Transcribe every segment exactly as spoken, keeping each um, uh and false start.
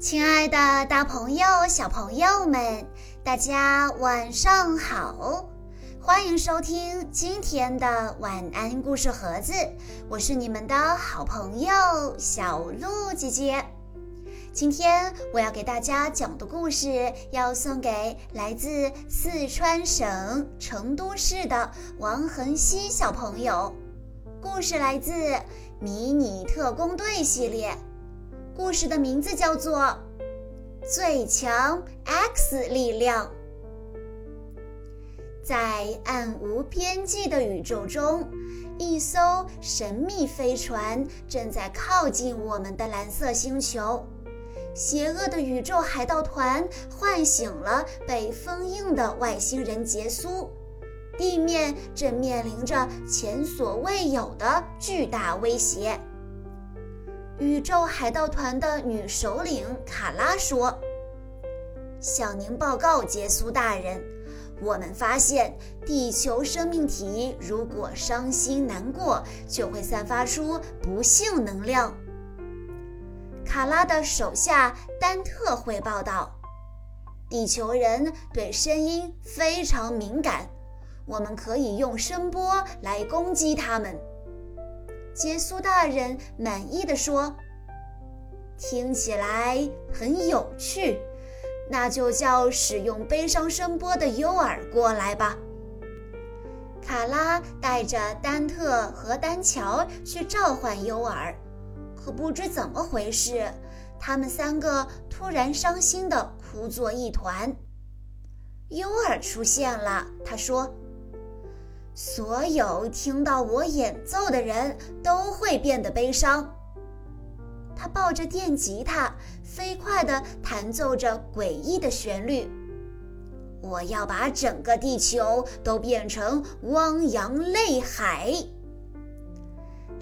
亲爱的大朋友小朋友们，大家晚上好，欢迎收听今天的晚安故事盒子，我是你们的好朋友小鹿姐姐。今天我要给大家讲的故事要送给来自四川省成都市的王恒熙小朋友，故事来自迷你特工队系列，故事的名字叫做《最强 X 力量》。在暗无边际的宇宙中，一艘神秘飞船正在靠近我们的蓝色星球。邪恶的宇宙海盗团唤醒了被封印的外星人杰苏，地面正面临着前所未有的巨大威胁。宇宙海盗团的女首领卡拉说：“向您报告，杰苏大人，我们发现地球生命体如果伤心难过，就会散发出不幸能量。”卡拉的手下丹特汇报道：“地球人对声音非常敏感，我们可以用声波来攻击他们。”杰苏大人满意地说：“听起来很有趣，那就叫使用悲伤声波的诱饵过来吧。”卡拉带着丹特和丹乔去召唤诱饵，可不知怎么回事，他们三个突然伤心地哭作一团。诱饵出现了，他说：“所有听到我演奏的人都会变得悲伤。”他抱着电吉他，飞快地弹奏着诡异的旋律。“我要把整个地球都变成汪洋泪海。”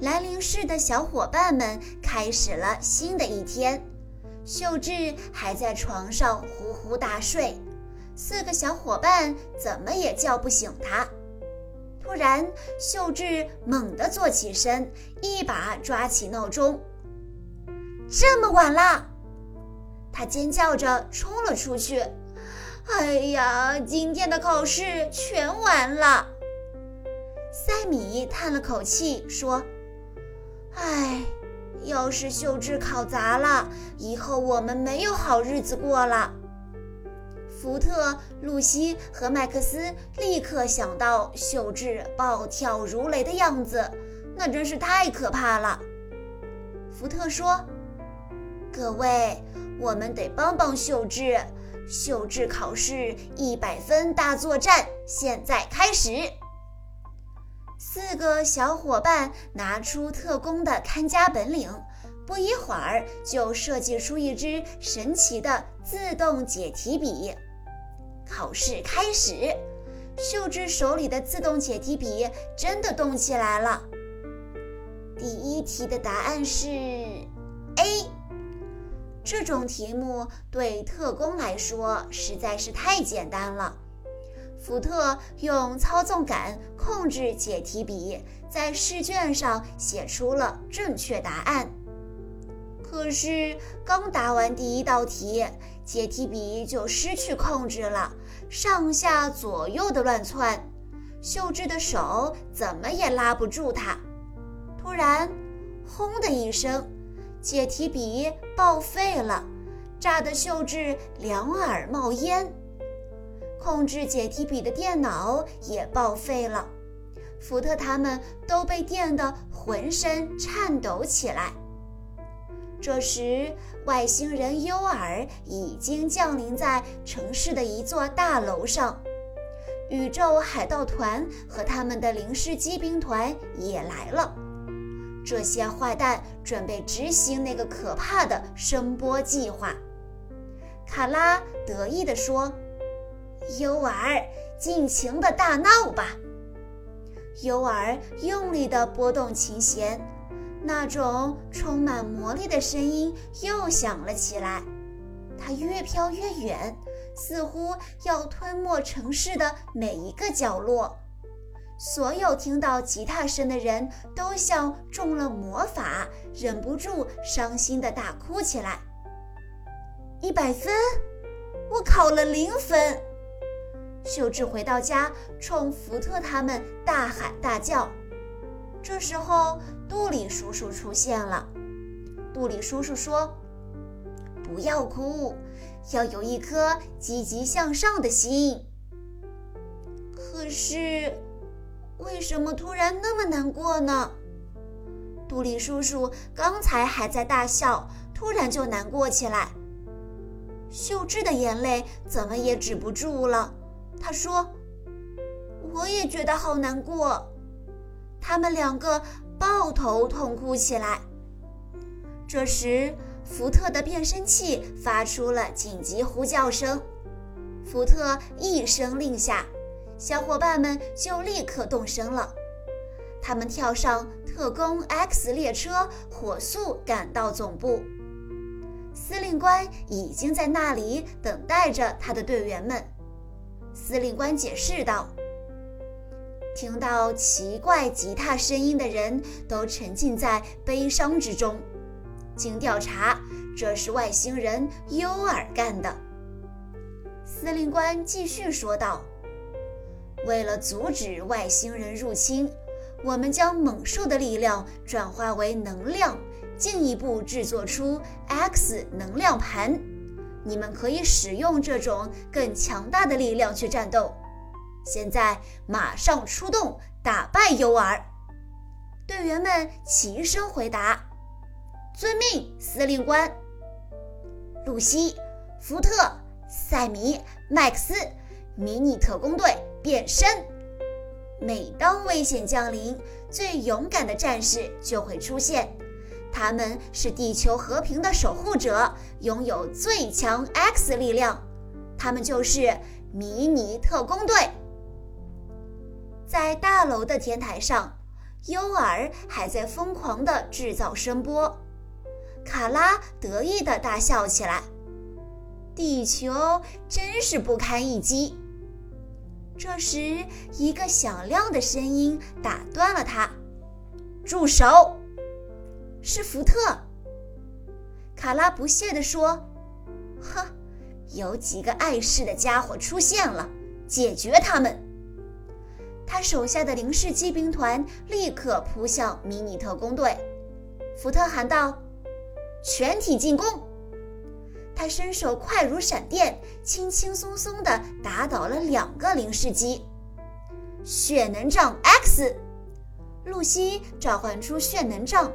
兰陵市的小伙伴们开始了新的一天。秀智还在床上呼呼大睡，四个小伙伴怎么也叫不醒他。突然，秀智猛地坐起身，一把抓起闹钟。“这么晚了！”他尖叫着冲了出去。“哎呀，今天的考试全完了。”塞米叹了口气说：“哎，要是秀智考砸了，以后我们没有好日子过了。”福特、露西和麦克斯立刻想到秀智暴跳如雷的样子，那真是太可怕了。福特说：“各位，我们得帮帮秀智，秀智考试一百分大作战现在开始。”四个小伙伴拿出特工的看家本领，不一会儿就设计出一支神奇的自动解题笔。考试开始，秀智手里的自动解题笔真的动起来了。第一题的答案是 A。 这种题目对特工来说实在是太简单了。福特用操纵杆控制解题笔，在试卷上写出了正确答案。可是刚答完第一道题，解题笔就失去控制了，上下左右的乱窜，秀智的手怎么也拉不住它。突然，轰的一声，解题笔报废了，炸得秀智两耳冒烟。控制解题笔的电脑也报废了，福特他们都被电得浑身颤抖起来。这时，外星人优尔已经降临在城市的一座大楼上，宇宙海盗团和他们的零式机兵团也来了。这些坏蛋准备执行那个可怕的声波计划。卡拉得意地说：“优尔，尽情的大闹吧！”优尔用力地拨动琴弦，那种充满魔力的声音又响了起来，它越飘越远，似乎要吞没城市的每一个角落。所有听到吉他声的人都像中了魔法，忍不住伤心地大哭起来。一百分？我考了零分。秀智回到家，冲福特他们大喊大叫。这时候杜里叔叔出现了。杜里叔叔说，不要哭，要有一颗积极向上的心。可是为什么突然那么难过呢？杜里叔叔刚才还在大笑，突然就难过起来。秀智的眼泪怎么也止不住了，他说，我也觉得好难过。他们两个抱头痛哭起来。这时福特的变声器发出了紧急呼叫声，福特一声令下，小伙伴们就立刻动身了。他们跳上特工 X 列车，火速赶到总部。司令官已经在那里等待着他的队员们。司令官解释道，听到奇怪吉他声音的人都沉浸在悲伤之中，经调查，这是外星人优尔干的。司令官继续说道，为了阻止外星人入侵，我们将猛兽的力量转化为能量，进一步制作出 X 能量盘。你们可以使用这种更强大的力量去战斗。现在马上出动，打败尤尔。队员们齐声回答，遵命，司令官。露西、福特、塞米、麦克斯，迷你特工队变身。每当危险降临，最勇敢的战士就会出现。他们是地球和平的守护者，拥有最强 X 力量。他们就是迷你特工队。在大楼的天台上，优尔还在疯狂地制造声波。卡拉得意地大笑起来。地球真是不堪一击。这时，一个响亮的声音打断了他。住手！是福特。卡拉不屑地说，哼，有几个碍事的家伙出现了，解决他们。他手下的零式机兵团立刻扑向迷你特工队。福特喊道，全体进攻。他伸手快如闪电，轻轻松松地打倒了两个零式机。血能杖 X。 露西召唤出血能杖，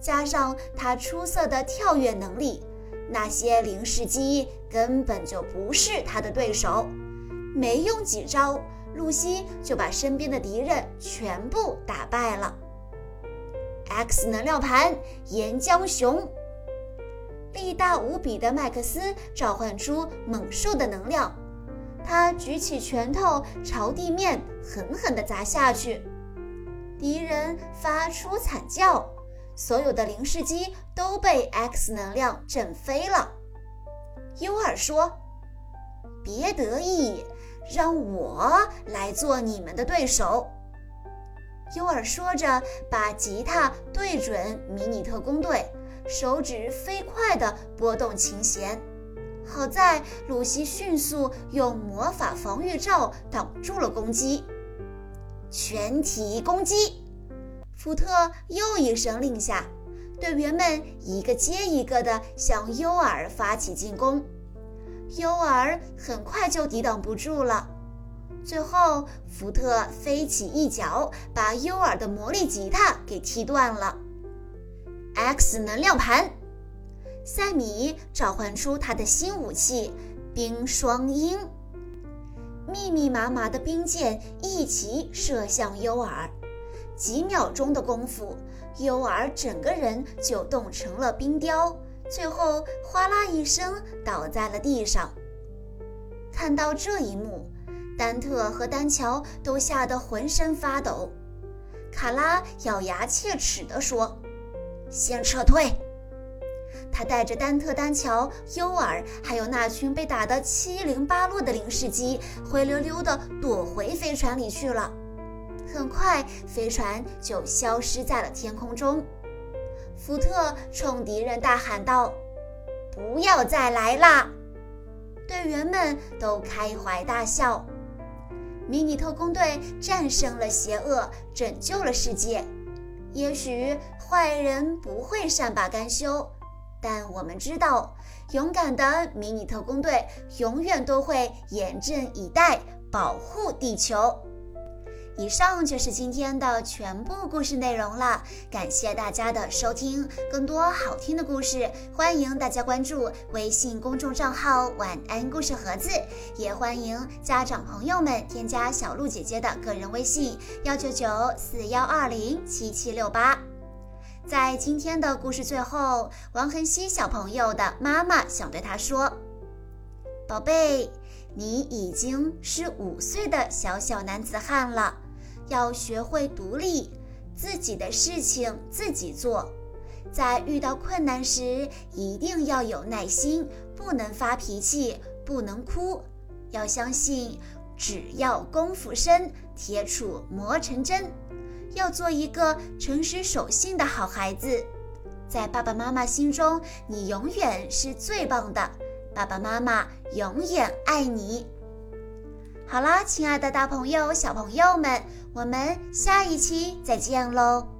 加上他出色的跳跃能力，那些零式机根本就不是他的对手。没用几招，露西就把身边的敌人全部打败了。 X 能量盘，岩浆熊。力大无比的麦克斯召唤出猛兽的能量，他举起拳头朝地面狠狠地砸下去，敌人发出惨叫，所有的零式机都被 X 能量震飞了。尤尔说，别得意，让我来做你们的对手。尤尔说着，把吉他对准迷你特工队，手指飞快地拨动琴弦。好在露西迅速用魔法防御罩挡住了攻击。全体攻击！福特又一声令下，队员们一个接一个地向优尔发起进攻。优尔很快就抵挡不住了，最后福特飞起一脚，把优尔的魔力吉他给踢断了。 X 能量盘！塞米召唤出他的新武器冰霜鹰，密密麻麻的冰箭一齐射向优尔。几秒钟的功夫，尤尔整个人就冻成了冰雕，最后哗啦一声倒在了地上。看到这一幕，丹特和丹乔都吓得浑身发抖。卡拉咬牙切齿地说，先撤退。他带着丹特、丹乔、尤尔还有那群被打得七零八落的零式机，灰溜溜地躲回飞船里去了。很快，飞船就消失在了天空中。福特冲敌人大喊道：“不要再来啦！队员们都开怀大笑。迷你特工队战胜了邪恶，拯救了世界。也许坏人不会善罢甘休，但我们知道，勇敢的迷你特工队永远都会严阵以待，保护地球。以上就是今天的全部故事内容了，感谢大家的收听。更多好听的故事，欢迎大家关注微信公众账号晚安故事盒子，也欢迎家长朋友们添加小鹿姐姐的个人微信一九九九四一二零七七六八。在今天的故事最后，王恒熙小朋友的妈妈想对他说，宝贝，你已经是五岁的小小男子汉了，要学会独立，自己的事情自己做。在遇到困难时，一定要有耐心，不能发脾气，不能哭，要相信只要功夫深，铁杵磨成针。要做一个诚实守信的好孩子，在爸爸妈妈心中，你永远是最棒的，爸爸妈妈永远爱你。好啦，亲爱的大朋友、小朋友们，我们下一期再见喽。